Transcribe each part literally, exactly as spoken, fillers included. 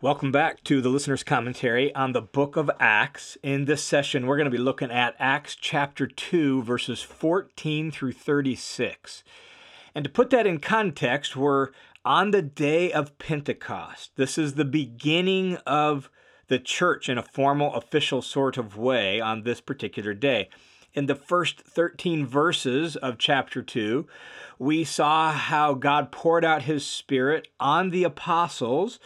Welcome back to the Listener's Commentary on the book of Acts. In this session, we're going to be looking at Acts chapter two, verses fourteen through thirty-six. And to put that in context, we're on the day of Pentecost. This is the beginning of the church in a formal, official sort of way on this particular day. In the first thirteen verses of chapter two, we saw how God poured out his Spirit on the apostles,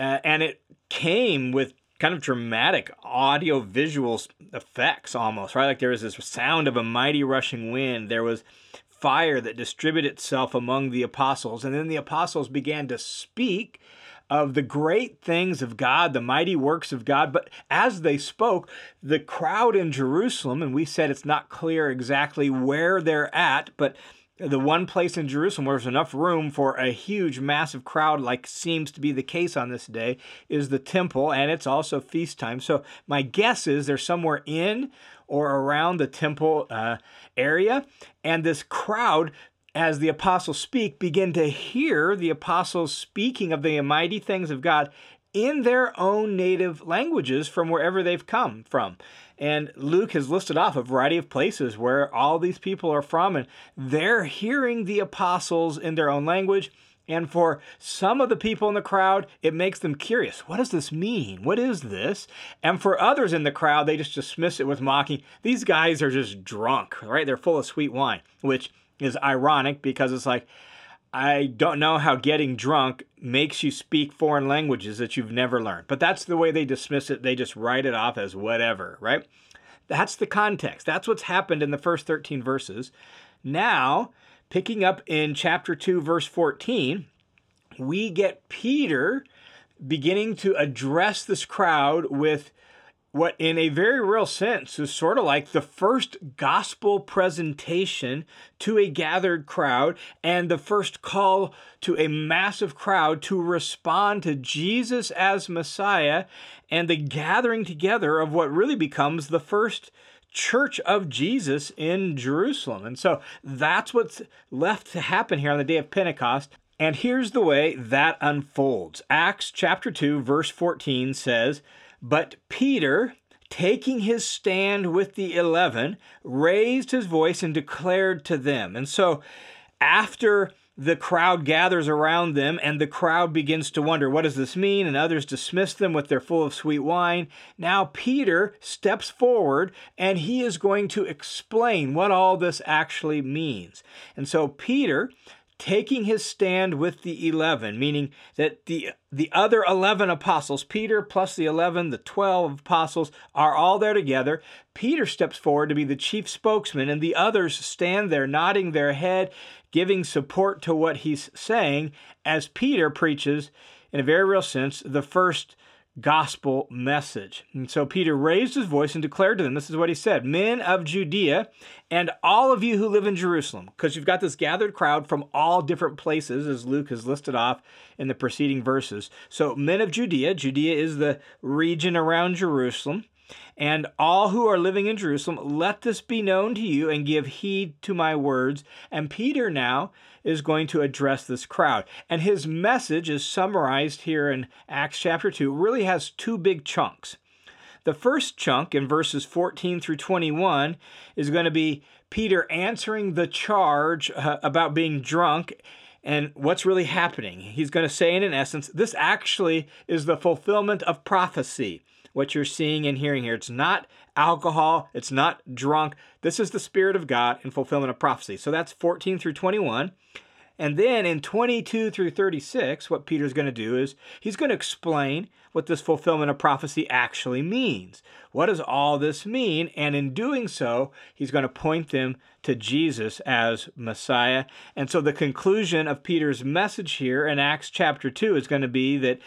Uh, and it came with kind of dramatic audio-visual effects almost, right? Like there was this sound of a mighty rushing wind. There was fire that distributed itself among the apostles. And then the apostles began to speak of the great things of God, the mighty works of God. But as they spoke, the crowd in Jerusalem, and we said it's not clear exactly where they're at, but the one place in Jerusalem where there's enough room for a huge, massive crowd, like seems to be the case on this day, is the temple, and it's also feast time. So my guess is they're somewhere in or around the temple uh, area, and this crowd, as the apostles speak, begin to hear the apostles speaking of the mighty things of God in their own native languages from wherever they've come from. And Luke has listed off a variety of places where all these people are from, and they're hearing the apostles in their own language. And for some of the people in the crowd, it makes them curious. What does this mean? What is this? And for others in the crowd, they just dismiss it with mocking. These guys are just drunk, right? They're full of sweet wine, which is ironic because it's like, I don't know how getting drunk makes you speak foreign languages that you've never learned. But that's the way they dismiss it. They just write it off as whatever, right? That's the context. That's what's happened in the first thirteen verses. Now, picking up in chapter two, verse fourteen, we get Peter beginning to address this crowd with what, in a very real sense, is sort of like the first gospel presentation to a gathered crowd and the first call to a massive crowd to respond to Jesus as Messiah and the gathering together of what really becomes the first church of Jesus in Jerusalem. And so that's what's left to happen here on the day of Pentecost. And here's the way that unfolds. Acts chapter two, verse fourteen says, "But Peter, taking his stand with the eleven, raised his voice and declared to them." And so after the crowd gathers around them and the crowd begins to wonder, what does this mean? And others dismiss them with their full of sweet wine. Now Peter steps forward and he is going to explain what all this actually means. And so Peter, taking his stand with the eleven, meaning that the the other eleven apostles, Peter plus the eleven, the twelve apostles, are all there together. Peter steps forward to be the chief spokesman, and the others stand there nodding their head, giving support to what he's saying, as Peter preaches, in a very real sense, the first gospel message. And so Peter raised his voice and declared to them, this is what he said, "Men of Judea and all of you who live in Jerusalem," because you've got this gathered crowd from all different places, as Luke has listed off in the preceding verses. So men of Judea, Judea is the region around Jerusalem, "and all who are living in Jerusalem, let this be known to you and give heed to my words." And Peter now is going to address this crowd. And his message is summarized here in Acts chapter two. It really has two big chunks. The first chunk in verses fourteen through twenty-one is going to be Peter answering the charge uh, about being drunk and what's really happening. He's going to say, in essence, this actually is the fulfillment of prophecy. What you're seeing and hearing here, it's not alcohol, it's not drunk. This is the Spirit of God in fulfillment of prophecy. So that's fourteen through twenty-one. And then in twenty-two through thirty-six, what Peter's going to do is he's going to explain what this fulfillment of prophecy actually means. What does all this mean? And in doing so, he's going to point them to Jesus as Messiah. And so the conclusion of Peter's message here in Acts chapter two is going to be that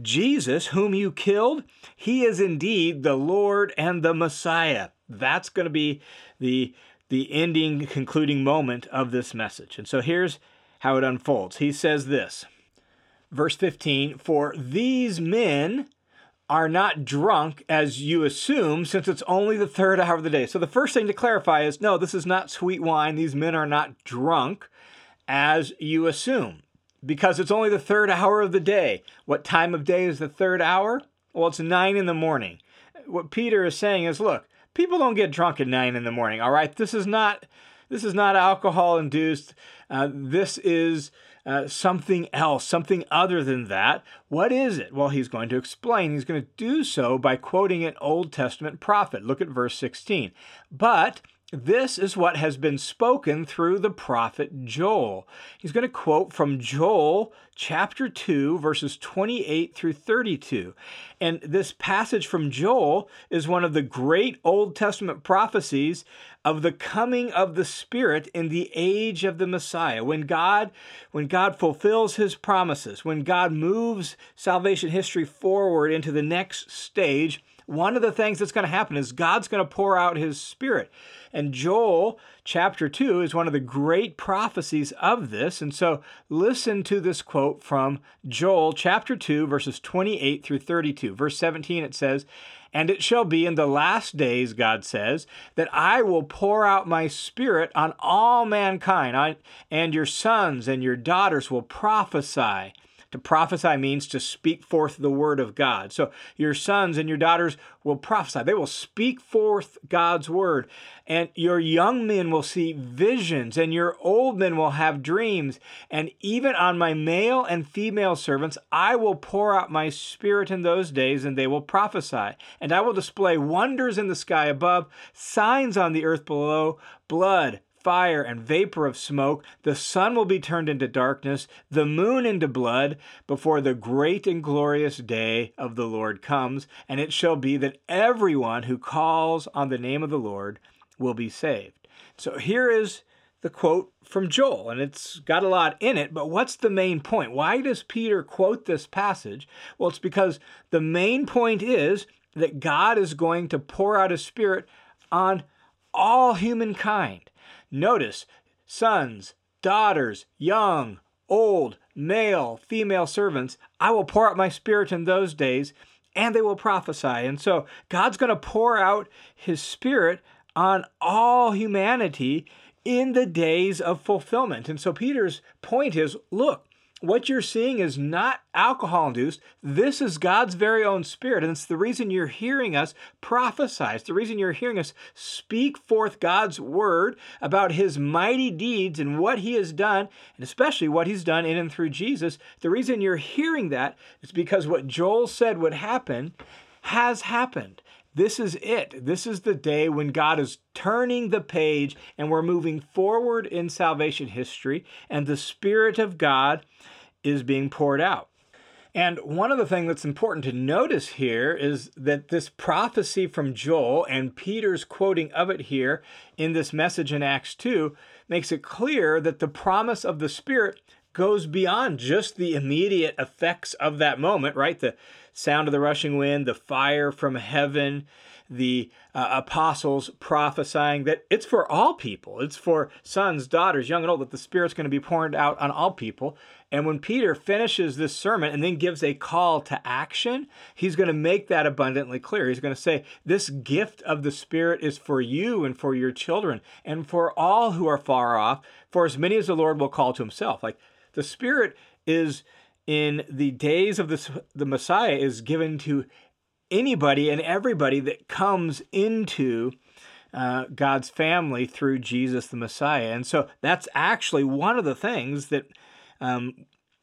Jesus, whom you killed, he is indeed the Lord and the Messiah. That's going to be the, the ending, concluding moment of this message. And so here's how it unfolds. He says this, verse fifteen, "For these men are not drunk, as you assume, since it's only the third hour of the day." So the first thing to clarify is, no, this is not sweet wine. These men are not drunk, as you assume. because it's only the third hour of the day. What time of day is the third hour? Well, it's nine in the morning. What Peter is saying is, look, people don't get drunk at nine in the morning, all right? This is not this is not alcohol-induced. Uh, this is uh, something else, something other than that. What is it? Well, he's going to explain. He's going to do so by quoting an Old Testament prophet. Look at verse sixteen. But this is what has been spoken through the prophet Joel. He's going to quote from Joel chapter two, verses twenty-eight through thirty-two. And this passage from Joel is one of the great Old Testament prophecies of the coming of the Spirit in the age of the Messiah. When God, when God fulfills his promises, when God moves salvation history forward into the next stage, one of the things that's going to happen is God's going to pour out his Spirit. And Joel chapter two is one of the great prophecies of this. And so listen to this quote from Joel chapter two, verses twenty-eight through thirty-two. Verse seventeen, it says, "And it shall be in the last days," God says, "that I will pour out my Spirit on all mankind, and your sons and your daughters will prophesy." To prophesy means to speak forth the word of God. So your sons and your daughters will prophesy. They will speak forth God's word. And your young men will see visions, and your old men will have dreams. And even on my male and female servants, I will pour out my Spirit in those days, and they will prophesy. And I will display wonders in the sky above, signs on the earth below, blood, fire, and vapor of smoke. The sun will be turned into darkness, the moon into blood, before the great and glorious day of the Lord comes. And it shall be that everyone who calls on the name of the Lord will be saved. So here is the quote from Joel, and it's got a lot in it, but what's the main point? Why does Peter quote this passage? Well, it's because the main point is that God is going to pour out his Spirit on all humankind. Notice, sons, daughters, young, old, male, female servants, I will pour out my Spirit in those days, and they will prophesy. And so God's going to pour out his Spirit on all humanity in the days of fulfillment. And so Peter's point is, look, what you're seeing is not alcohol-induced. This is God's very own Spirit, and it's the reason you're hearing us prophesy. It's the reason you're hearing us speak forth God's word about his mighty deeds and what he has done, and especially what he's done in and through Jesus. The reason you're hearing that is because what Joel said would happen has happened. This is it. This is the day when God is turning the page and we're moving forward in salvation history, and the Spirit of God is being poured out. And one of the things that's important to notice here is that this prophecy from Joel and Peter's quoting of it here in this message in Acts two makes it clear that the promise of the Spirit goes beyond just the immediate effects of that moment, right? The sound of the rushing wind, the fire from heaven, the uh, apostles prophesying, that it's for all people. It's for sons, daughters, young and old, that the Spirit's going to be poured out on all people. And when Peter finishes this sermon and then gives a call to action, he's going to make that abundantly clear. He's going to say, this gift of the Spirit is for you and for your children and for all who are far off, for as many as the Lord will call to himself. Like, the Spirit is, in the days of the, the Messiah, is given to anybody and everybody that comes into uh, God's family through Jesus the Messiah. And so that's actually one of the things that, um,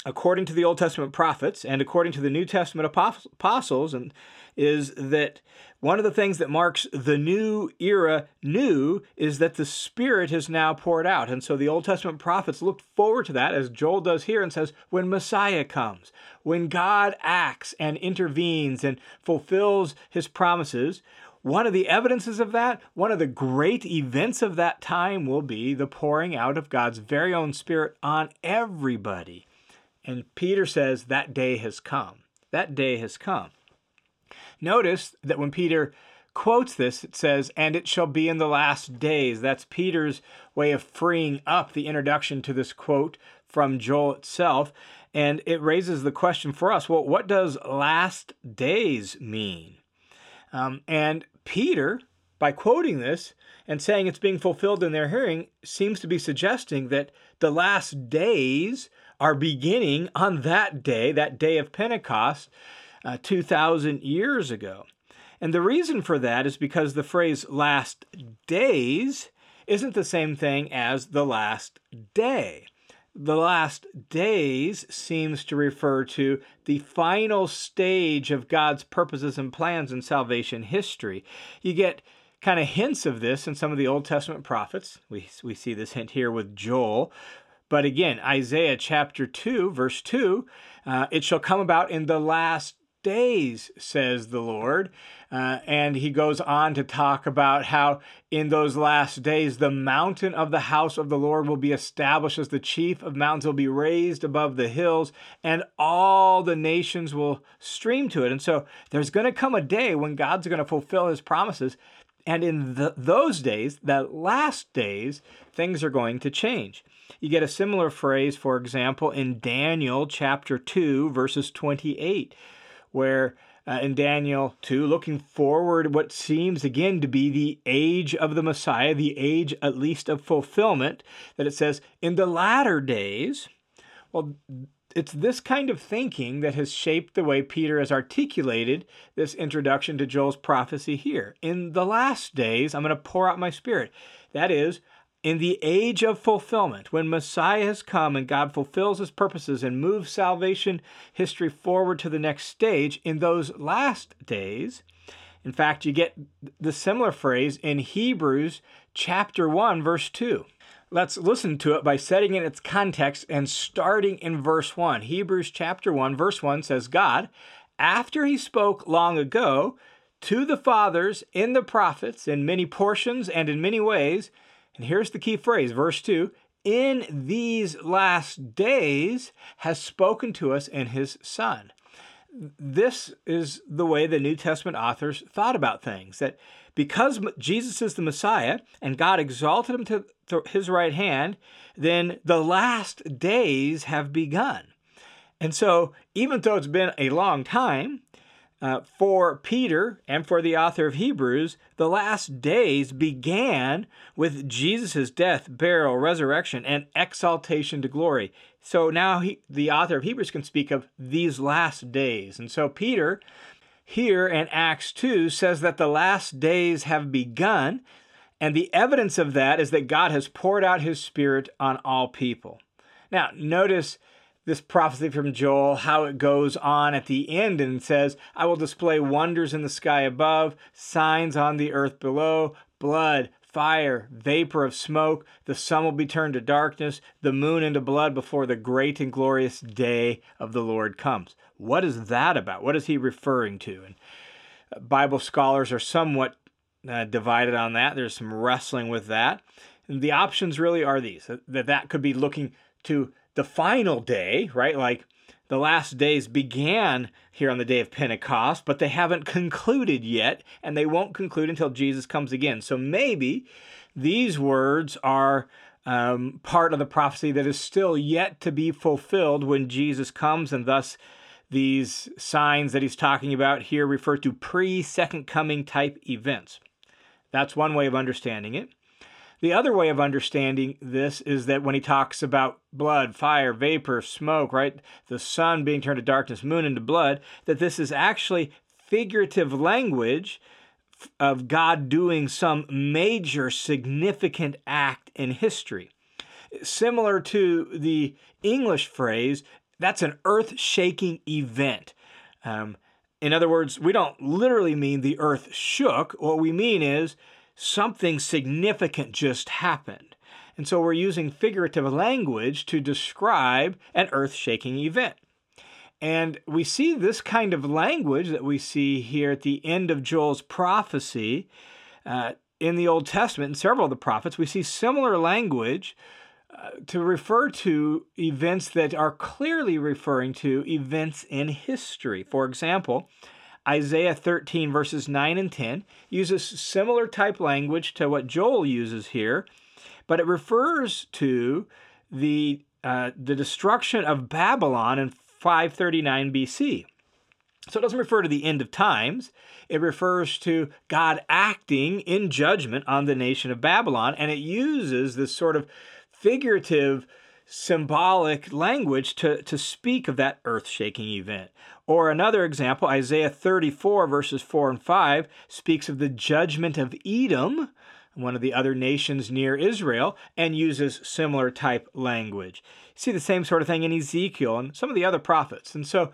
according to the Old Testament prophets and according to the New Testament apostles, and is that one of the things that marks the new era new is that the Spirit is now poured out. And so the Old Testament prophets looked forward to that, as Joel does here, and says, when Messiah comes, when God acts and intervenes and fulfills his promises, one of the evidences of that, one of the great events of that time will be the pouring out of God's very own Spirit on everybody. And Peter says that day has come. That day has come. Notice that when Peter quotes this, it says, and it shall be in the last days. That's Peter's way of freeing up the introduction to this quote from Joel itself. And it raises the question for us, well, what does last days mean? Um, and Peter, by quoting this and saying it's being fulfilled in their hearing, seems to be suggesting that the last days are beginning on that day, that day of Pentecost, uh, two thousand years ago. And the reason for that is because the phrase last days isn't the same thing as the last day. The last days seems to refer to the final stage of God's purposes and plans in salvation history. You get kind of hints of this in some of the Old Testament prophets. We, we see this hint here with Joel. But again, Isaiah chapter two, verse two, uh, it shall come about in the last days, says the Lord. Uh, and he goes on to talk about how in those last days, the mountain of the house of the Lord will be established as the chief of mountains, will be raised above the hills, and all the nations will stream to it. And so there's going to come a day when God's going to fulfill his promises. And in the, those days, the last days, things are going to change. You get a similar phrase, for example, in Daniel chapter two, verses twenty-eight, where uh, in Daniel two, looking forward what seems again to be the age of the Messiah, the age at least of fulfillment, that it says, in the latter days. Well, it's this kind of thinking that has shaped the way Peter has articulated this introduction to Joel's prophecy here. In the last days, I'm going to pour out my spirit. That is, in the age of fulfillment, when Messiah has come and God fulfills his purposes and moves salvation history forward to the next stage, in those last days. In fact, you get the similar phrase in Hebrews chapter one, verse two. Let's listen to it by setting it in its context and starting in verse one. Hebrews chapter one, verse one says, God, after he spoke long ago to the fathers in the prophets in many portions and in many ways, and here's the key phrase, verse two, in these last days has spoken to us in his Son. This is the way the New Testament authors thought about things, that because Jesus is the Messiah and God exalted him to, to his right hand, then the last days have begun. And so even though it's been a long time, Uh, for Peter and for the author of Hebrews, the last days began with Jesus' death, burial, resurrection, and exaltation to glory. So now he, the author of Hebrews can speak of these last days. And so Peter here in Acts two says that the last days have begun, and the evidence of that is that God has poured out his Spirit on all people. Now, notice this prophecy from Joel, how it goes on at the end and says, I will display wonders in the sky above, signs on the earth below, blood, fire, vapor of smoke. The sun will be turned to darkness, the moon into blood before the great and glorious day of the Lord comes. What is that about? What is he referring to? And Bible scholars are somewhat uh, divided on that. There's some wrestling with that. And the options really are these, that that could be looking to the final day, right? Like the last days began here on the day of Pentecost, but they haven't concluded yet, and they won't conclude until Jesus comes again. So maybe these words are um, part of the prophecy that is still yet to be fulfilled when Jesus comes, and thus these signs that he's talking about here refer to pre-second coming type events. That's one way of understanding it. The other way of understanding this is that when he talks about blood, fire, vapor, smoke, right, the sun being turned to darkness, moon into blood, that this is actually figurative language of God doing some major significant act in history. Similar to the English phrase, that's an earth-shaking event. Um, in other words, we don't literally mean the earth shook. What we mean is something significant just happened. And so we're using figurative language to describe an earth-shaking event. And we see this kind of language that we see here at the end of Joel's prophecy uh, in the Old Testament, in several of the prophets. We see similar language uh, to refer to events that are clearly referring to events in history. For example, Isaiah thirteen, verses nine and ten, uses similar type language to what Joel uses here, but it refers to the uh, the destruction of Babylon in five thirty-nine B C. So it doesn't refer to the end of times. It refers to God acting in judgment on the nation of Babylon, and it uses this sort of figurative symbolic language to, to speak of that earth-shaking event. Or another example, Isaiah thirty-four, verses four and five, speaks of the judgment of Edom, one of the other nations near Israel, and uses similar type language. You see the same sort of thing in Ezekiel and some of the other prophets. And so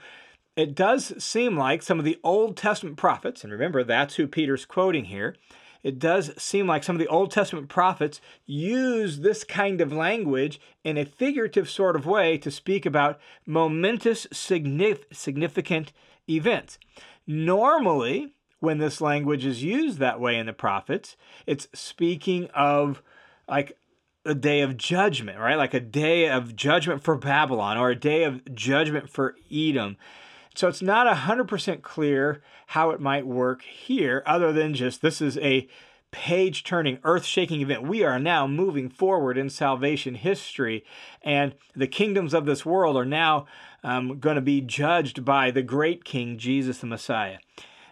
it does seem like some of the Old Testament prophets, and remember, that's who Peter's quoting here, it does seem like some of the Old Testament prophets use this kind of language in a figurative sort of way to speak about momentous, significant events. Normally, when this language is used that way in the prophets, it's speaking of like a day of judgment, right? Like a day of judgment for Babylon or a day of judgment for Edom. So it's not one hundred percent clear how it might work here, other than just this is a page-turning, earth-shaking event. We are now moving forward in salvation history, and the kingdoms of this world are now um, going to be judged by the great King, Jesus the Messiah.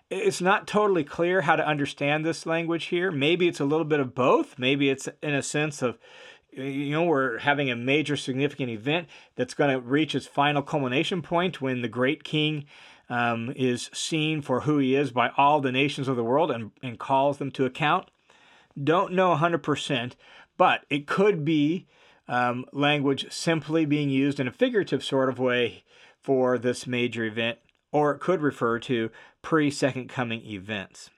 It's not totally clear how to understand this language here. Maybe it's a little bit of both. Maybe it's in a sense of, you know, we're having a major significant event that's going to reach its final culmination point when the great king um, is seen for who he is by all the nations of the world and, and calls them to account. Don't know one hundred percent, but it could be um, language simply being used in a figurative sort of way for this major event, or it could refer to pre-second coming events.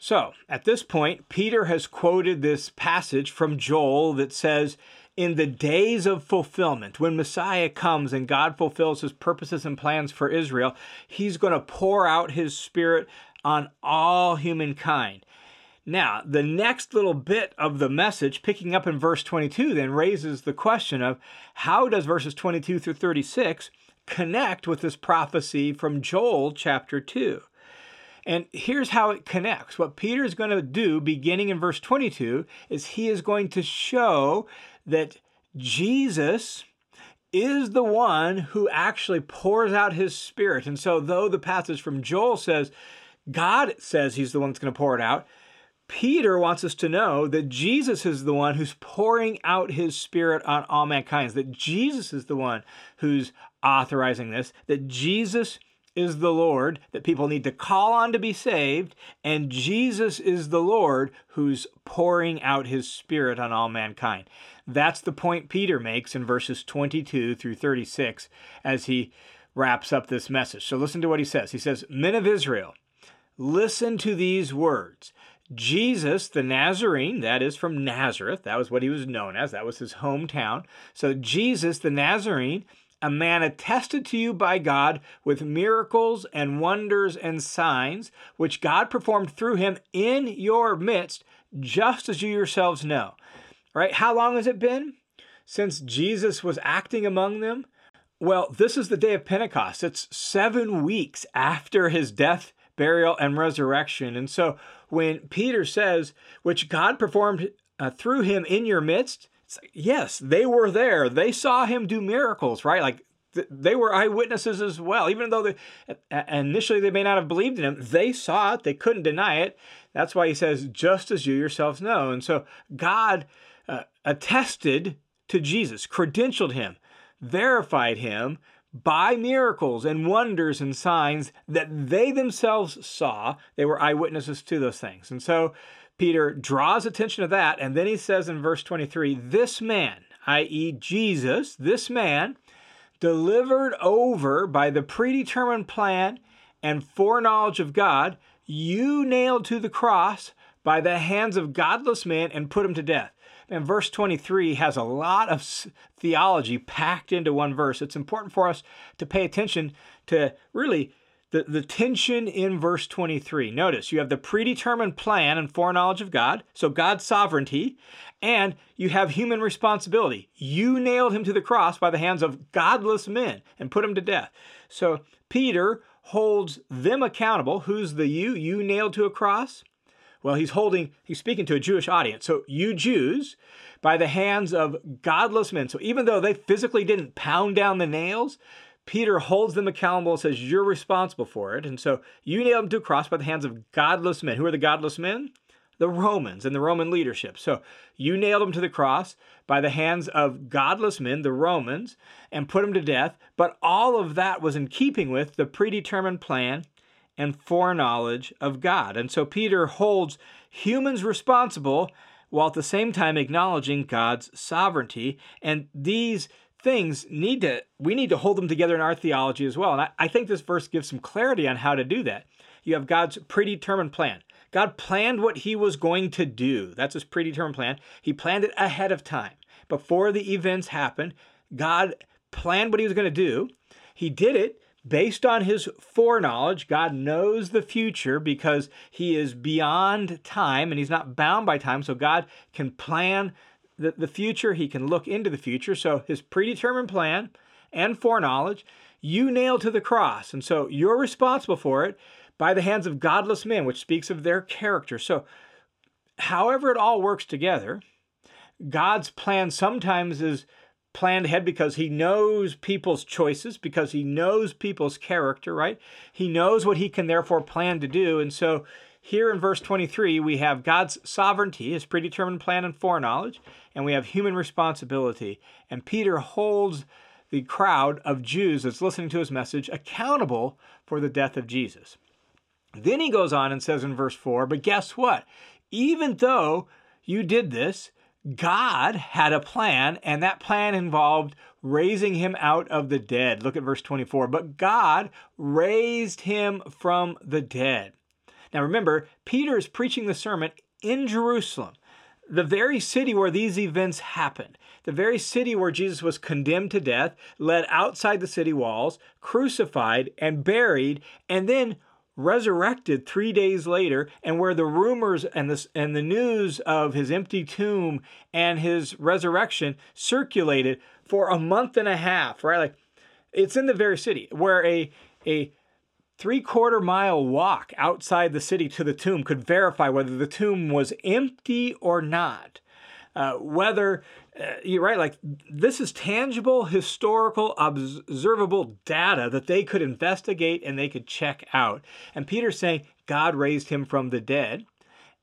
So, at this point, Peter has quoted this passage from Joel that says, in the days of fulfillment, when Messiah comes and God fulfills his purposes and plans for Israel, he's going to pour out his spirit on all humankind. Now, the next little bit of the message, picking up in verse twenty-two, then raises the question of how does verses twenty-two through thirty-six connect with this prophecy from Joel chapter two? And here's how it connects. What Peter is going to do, beginning in verse twenty-two, is he is going to show that Jesus is the one who actually pours out his spirit. And so though the passage from Joel says, God says he's the one that's going to pour it out, Peter wants us to know that Jesus is the one who's pouring out his spirit on all mankind, that Jesus is the one who's authorizing this, that Jesus is the Lord that people need to call on to be saved, and Jesus is the Lord who's pouring out his spirit on all mankind. That's the point Peter makes in verses twenty-two through thirty-six as he wraps up this message. So listen to what he says. He says, men of Israel, listen to these words. Jesus, the Nazarene, that is from Nazareth, that was what he was known as, that was his hometown. So Jesus, the Nazarene, a man attested to you by God with miracles and wonders and signs, which God performed through him in your midst, just as you yourselves know. Right? How long has it been since Jesus was acting among them? Well, this is the day of Pentecost. It's seven weeks after his death, burial, and resurrection. And so when Peter says, which God performed uh, through him in your midst, yes, they were there. They saw him do miracles, right? Like th- they were eyewitnesses as well. Even though they, uh, initially they may not have believed in him, they saw it. They couldn't deny it. That's why he says, just as you yourselves know. And so God uh, attested to Jesus, credentialed him, verified him by miracles and wonders and signs that they themselves saw. They were eyewitnesses to those things. And so Peter draws attention to that, and then he says in verse twenty-three, this man, that is. Jesus, this man, delivered over by the predetermined plan and foreknowledge of God, you nailed to the cross by the hands of godless men and put him to death. And verse twenty-three has a lot of theology packed into one verse. It's important for us to pay attention to really The, the tension in verse twenty-three. Notice, you have the predetermined plan and foreknowledge of God, so God's sovereignty, and you have human responsibility. You nailed him to the cross by the hands of godless men and put him to death. So Peter holds them accountable. Who's the you? You nailed to a cross? Well, he's holding, he's speaking to a Jewish audience. So you Jews, by the hands of godless men. So even though they physically didn't pound down the nails, Peter holds them accountable and says, you're responsible for it. And so you nailed him to a cross by the hands of godless men. Who are the godless men? the Romans and the Roman leadership. So you nailed him to the cross by the hands of godless men, the Romans, and put him to death. But all of that was in keeping with the predetermined plan and foreknowledge of God. And so Peter holds humans responsible while at the same time acknowledging God's sovereignty. And these things need to, we need to hold them together in our theology as well. And I, I think this verse gives some clarity on how to do that. You have God's predetermined plan. God planned what he was going to do. That's his predetermined plan. He planned it ahead of time. Before the events happened, God planned what he was going to do. He did it based on his foreknowledge. God knows the future because he is beyond time and he's not bound by time. So God can plan the, the future. He can look into the future. So his predetermined plan and foreknowledge, you nailed to the cross. And so you're responsible for it by the hands of godless men, which speaks of their character. So however it all works together, God's plan sometimes is planned ahead because he knows people's choices, because he knows people's character, right? He knows what he can therefore plan to do. And so here in verse twenty-three, we have God's sovereignty, his predetermined plan and foreknowledge, and we have human responsibility. And Peter holds the crowd of Jews that's listening to his message accountable for the death of Jesus. Then he goes on and says in verse four, but guess what? Even though you did this, God had a plan, and that plan involved raising him out of the dead. Look at verse twenty-four. But God raised him from the dead. Now remember, Peter is preaching the sermon in Jerusalem, the very city where these events happened, the very city where Jesus was condemned to death, led outside the city walls, crucified and buried, and then resurrected three days later, and where the rumors and the, and the news of his empty tomb and his resurrection circulated for a month and a half, right? Like, it's in the very city where a, a three-quarter mile walk outside the city to the tomb could verify whether the tomb was empty or not. Uh, whether, uh, you're right, like this is tangible, historical, observable data that they could investigate and they could check out. And Peter's saying God raised him from the dead,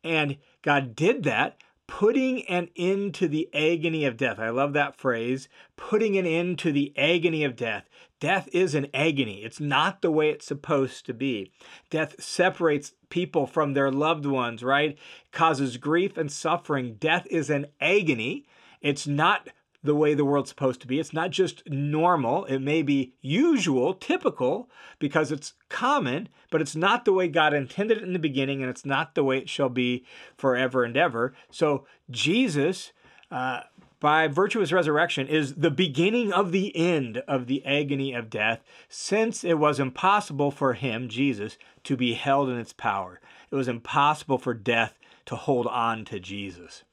and God did that, putting an end to the agony of death. I love that phrase, putting an end to the agony of death. Death is an agony. It's not the way it's supposed to be. Death separates people from their loved ones, right? Causes grief and suffering. Death is an agony. It's not the way the world's supposed to be. It's not just normal. It may be usual, typical, because it's common, but it's not the way God intended it in the beginning, and it's not the way it shall be forever and ever. So Jesus, uh, by virtue of his resurrection, is the beginning of the end of the agony of death, since it was impossible for him, Jesus, to be held in its power. It was impossible for death to hold on to Jesus.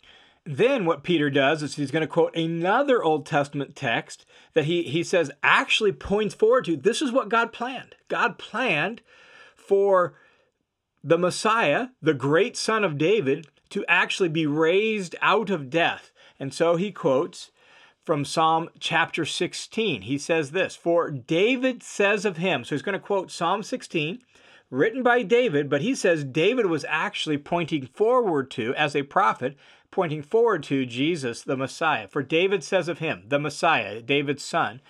Then what Peter does is he's going to quote another Old Testament text that he, he says actually points forward to this is what God planned. God planned for the Messiah, the great son of David, to actually be raised out of death. And so he quotes from Psalm chapter sixteen. He says this, for David says of him, so he's going to quote Psalm sixteen, written by David, but he says David was actually pointing forward to, as a prophet, pointing forward to Jesus, the Messiah. For David says of him, the Messiah, David's son,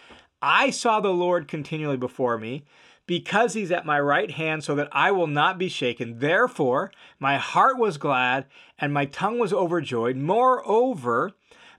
I saw the Lord continually before me because he's at my right hand so that I will not be shaken. Therefore, my heart was glad and my tongue was overjoyed. Moreover,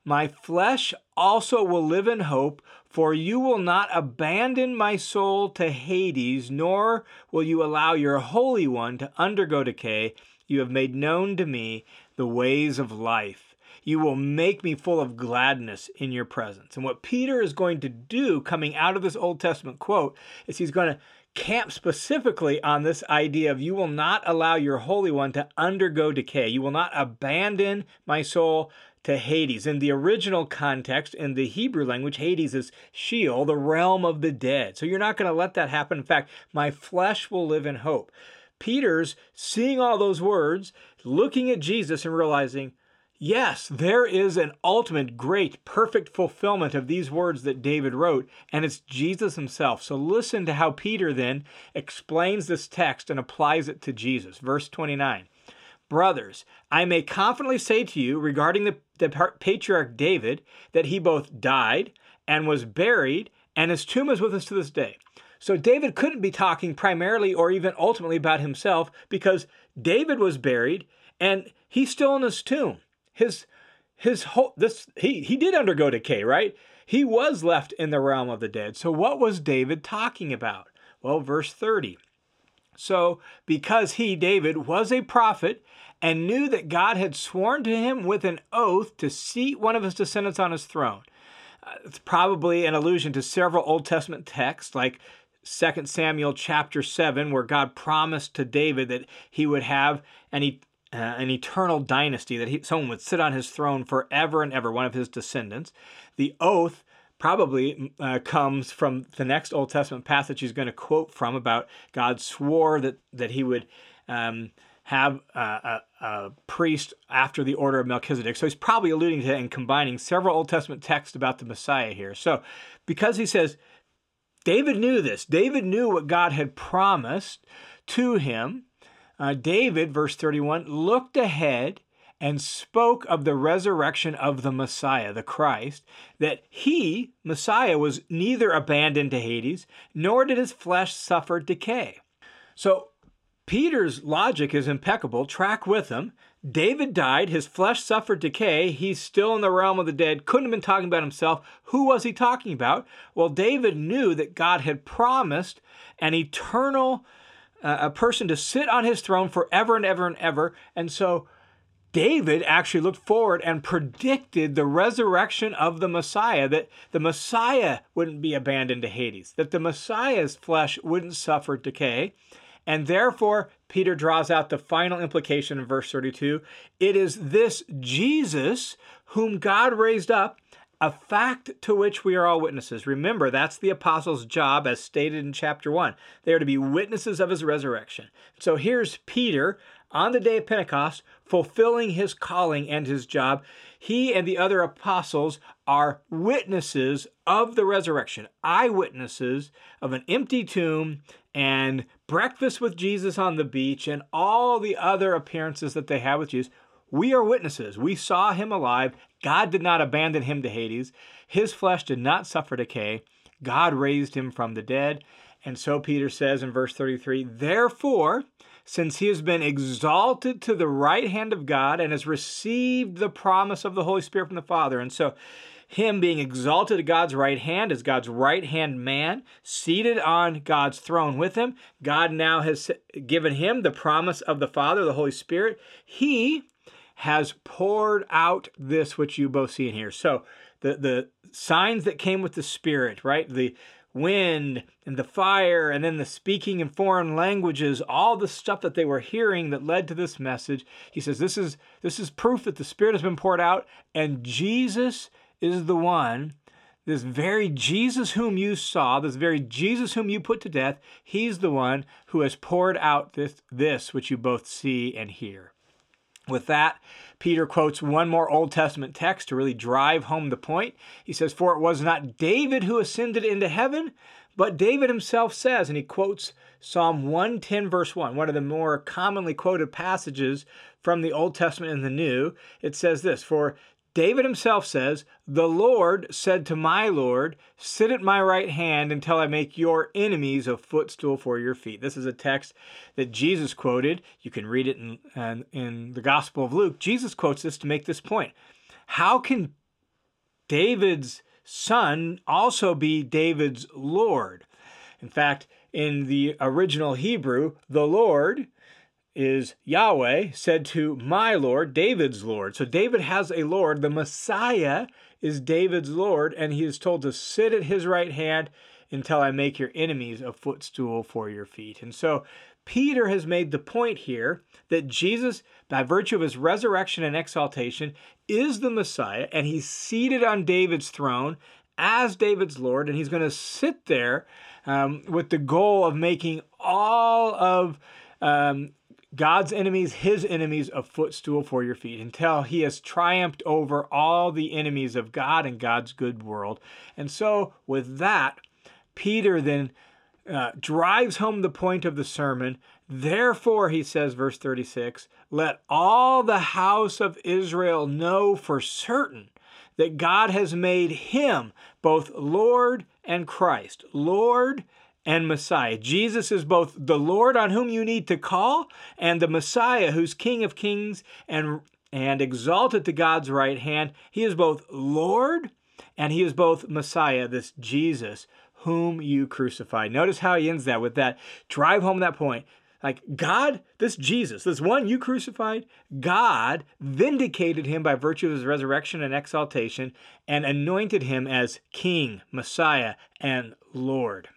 my flesh also will live in hope, for you will not abandon my soul to Hades, nor will you allow your Holy One to undergo decay. You have made known to me the ways of life. You will make me full of gladness in your presence. And what Peter is going to do coming out of this Old Testament quote is he's going to camp specifically on this idea of you will not allow your Holy One to undergo decay. You will not abandon my soul to Hades. In the original context, in the Hebrew language, Hades is Sheol, the realm of the dead. So you're not going to let that happen. In fact, my flesh will live in hope. Peter's seeing all those words, looking at Jesus and realizing, yes, there is an ultimate, great, perfect fulfillment of these words that David wrote, and it's Jesus himself. So listen to how Peter then explains this text and applies it to Jesus. Verse twenty-nine. Brothers, I may confidently say to you regarding the, the patriarch David that he both died and was buried, and his tomb is with us to this day. So David couldn't be talking primarily or even ultimately about himself, because David was buried and he's still in his tomb. His his whole this he he did undergo decay, right? He was left in the realm of the dead. So what was David talking about? Well, verse thirty. So because he, David, was a prophet and knew that God had sworn to him with an oath to seat one of his descendants on his throne. Uh, it's probably an allusion to several Old Testament texts like Second Samuel chapter seven, where God promised to David that he would have an, e- uh, an eternal dynasty, that he, someone would sit on his throne forever and ever, one of his descendants. The oath probably uh, comes from the next Old Testament passage he's going to quote from, about God swore that, that he would um, have a, a, a priest after the order of Melchizedek. So he's probably alluding to and combining several Old Testament texts about the Messiah here. So because he says, David knew this, David knew what God had promised to him, uh, David, verse thirty-one, looked ahead and spoke of the resurrection of the Messiah, the Christ, that he, Messiah, was neither abandoned to Hades, nor did his flesh suffer decay. So Peter's logic is impeccable. Track with him. David died. His flesh suffered decay. He's still in the realm of the dead. Couldn't have been talking about himself. Who was he talking about? Well, David knew that God had promised an eternal uh, a person to sit on his throne forever and ever and ever. And so David actually looked forward and predicted the resurrection of the Messiah, that the Messiah wouldn't be abandoned to Hades, that the Messiah's flesh wouldn't suffer decay. And therefore, Peter draws out the final implication in verse thirty-two. It is this Jesus whom God raised up, a fact to which we are all witnesses. Remember, that's the apostles' job as stated in chapter one. They are to be witnesses of his resurrection. So here's Peter on the day of Pentecost fulfilling his calling and his job. He and the other apostles are witnesses of the resurrection, eyewitnesses of an empty tomb and breakfast with Jesus on the beach and all the other appearances that they have with Jesus. We are witnesses. We saw him alive. God did not abandon him to Hades. His flesh did not suffer decay. God raised him from the dead. And so Peter says in verse thirty-three, therefore, since he has been exalted to the right hand of God and has received the promise of the Holy Spirit from the Father. And so him being exalted to God's right hand as God's right-hand man, seated on God's throne with him, God now has given him the promise of the Father, the Holy Spirit. He has poured out this which you both see and hear. So the, the signs that came with the Spirit, right? The wind and the fire and then the speaking in foreign languages, all the stuff that they were hearing that led to this message. He says this is this is proof that the Spirit has been poured out, and Jesus is the one, this very Jesus whom you saw, this very Jesus whom you put to death, he's the one who has poured out this, this which you both see and hear. With that, Peter quotes one more Old Testament text to really drive home the point. He says, for it was not David who ascended into heaven, but David himself says, and he quotes Psalm one ten, verse one, one of the more commonly quoted passages from the Old Testament and the New. It says this, for David himself says, the Lord said to my Lord, sit at my right hand until I make your enemies a footstool for your feet. This is a text that Jesus quoted. You can read it in, in, in the Gospel of Luke. Jesus quotes this to make this point. How can David's son also be David's Lord? In fact, in the original Hebrew, the Lord is Yahweh, said to my Lord, David's Lord. So David has a Lord. The Messiah is David's Lord, and he is told to sit at his right hand until I make your enemies a footstool for your feet. And so Peter has made the point here that Jesus, by virtue of his resurrection and exaltation, is the Messiah, and he's seated on David's throne as David's Lord, and he's going to sit there um, with the goal of making all of um, God's enemies, his enemies, a footstool for your feet, until he has triumphed over all the enemies of God and God's good world. And so with that, Peter then uh, drives home the point of the sermon Therefore, he says, verse thirty-six, let all the house of Israel know for certain that God has made him both Lord and Christ, Lord and Messiah. Jesus is both the Lord on whom you need to call and the Messiah who's King of Kings and, and exalted to God's right hand. He is both Lord and he is both Messiah, this Jesus whom you crucified. Notice how he ends that with that. Drive home that point. Like God, this Jesus, this one you crucified, God vindicated him by virtue of his resurrection and exaltation and anointed him as King, Messiah, and Lord.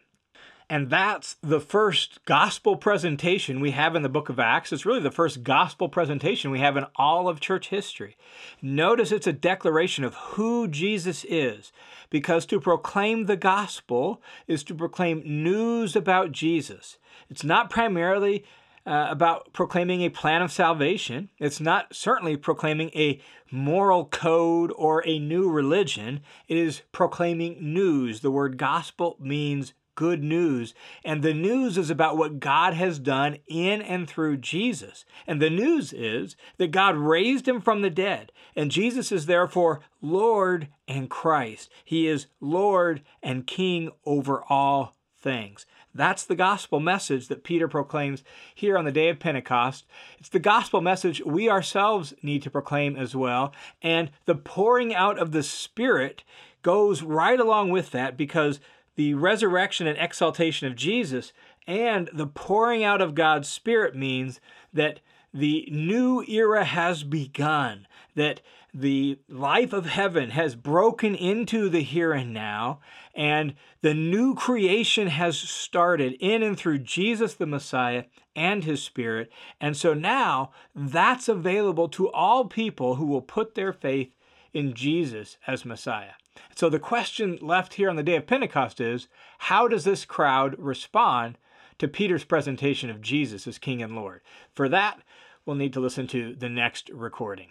And that's the first gospel presentation we have in the book of Acts. It's really the first gospel presentation we have in all of church history. Notice it's a declaration of who Jesus is, because to proclaim the gospel is to proclaim news about Jesus. It's not primarily uh, about proclaiming a plan of salvation. It's not certainly proclaiming a moral code or a new religion. It is proclaiming news. The word gospel means good news. And the news is about what God has done in and through Jesus. And the news is that God raised him from the dead. And Jesus is therefore Lord and Christ. He is Lord and King over all things. That's the gospel message that Peter proclaims here on the day of Pentecost. It's the gospel message we ourselves need to proclaim as well. And the pouring out of the Spirit goes right along with that, because the resurrection and exaltation of Jesus and the pouring out of God's Spirit means that the new era has begun, that the life of heaven has broken into the here and now, and the new creation has started in and through Jesus the Messiah and his Spirit. And so now that's available to all people who will put their faith in Jesus as Messiah. So the question left here on the day of Pentecost is, how does this crowd respond to Peter's presentation of Jesus as King and Lord? For that, we'll need to listen to the next recording.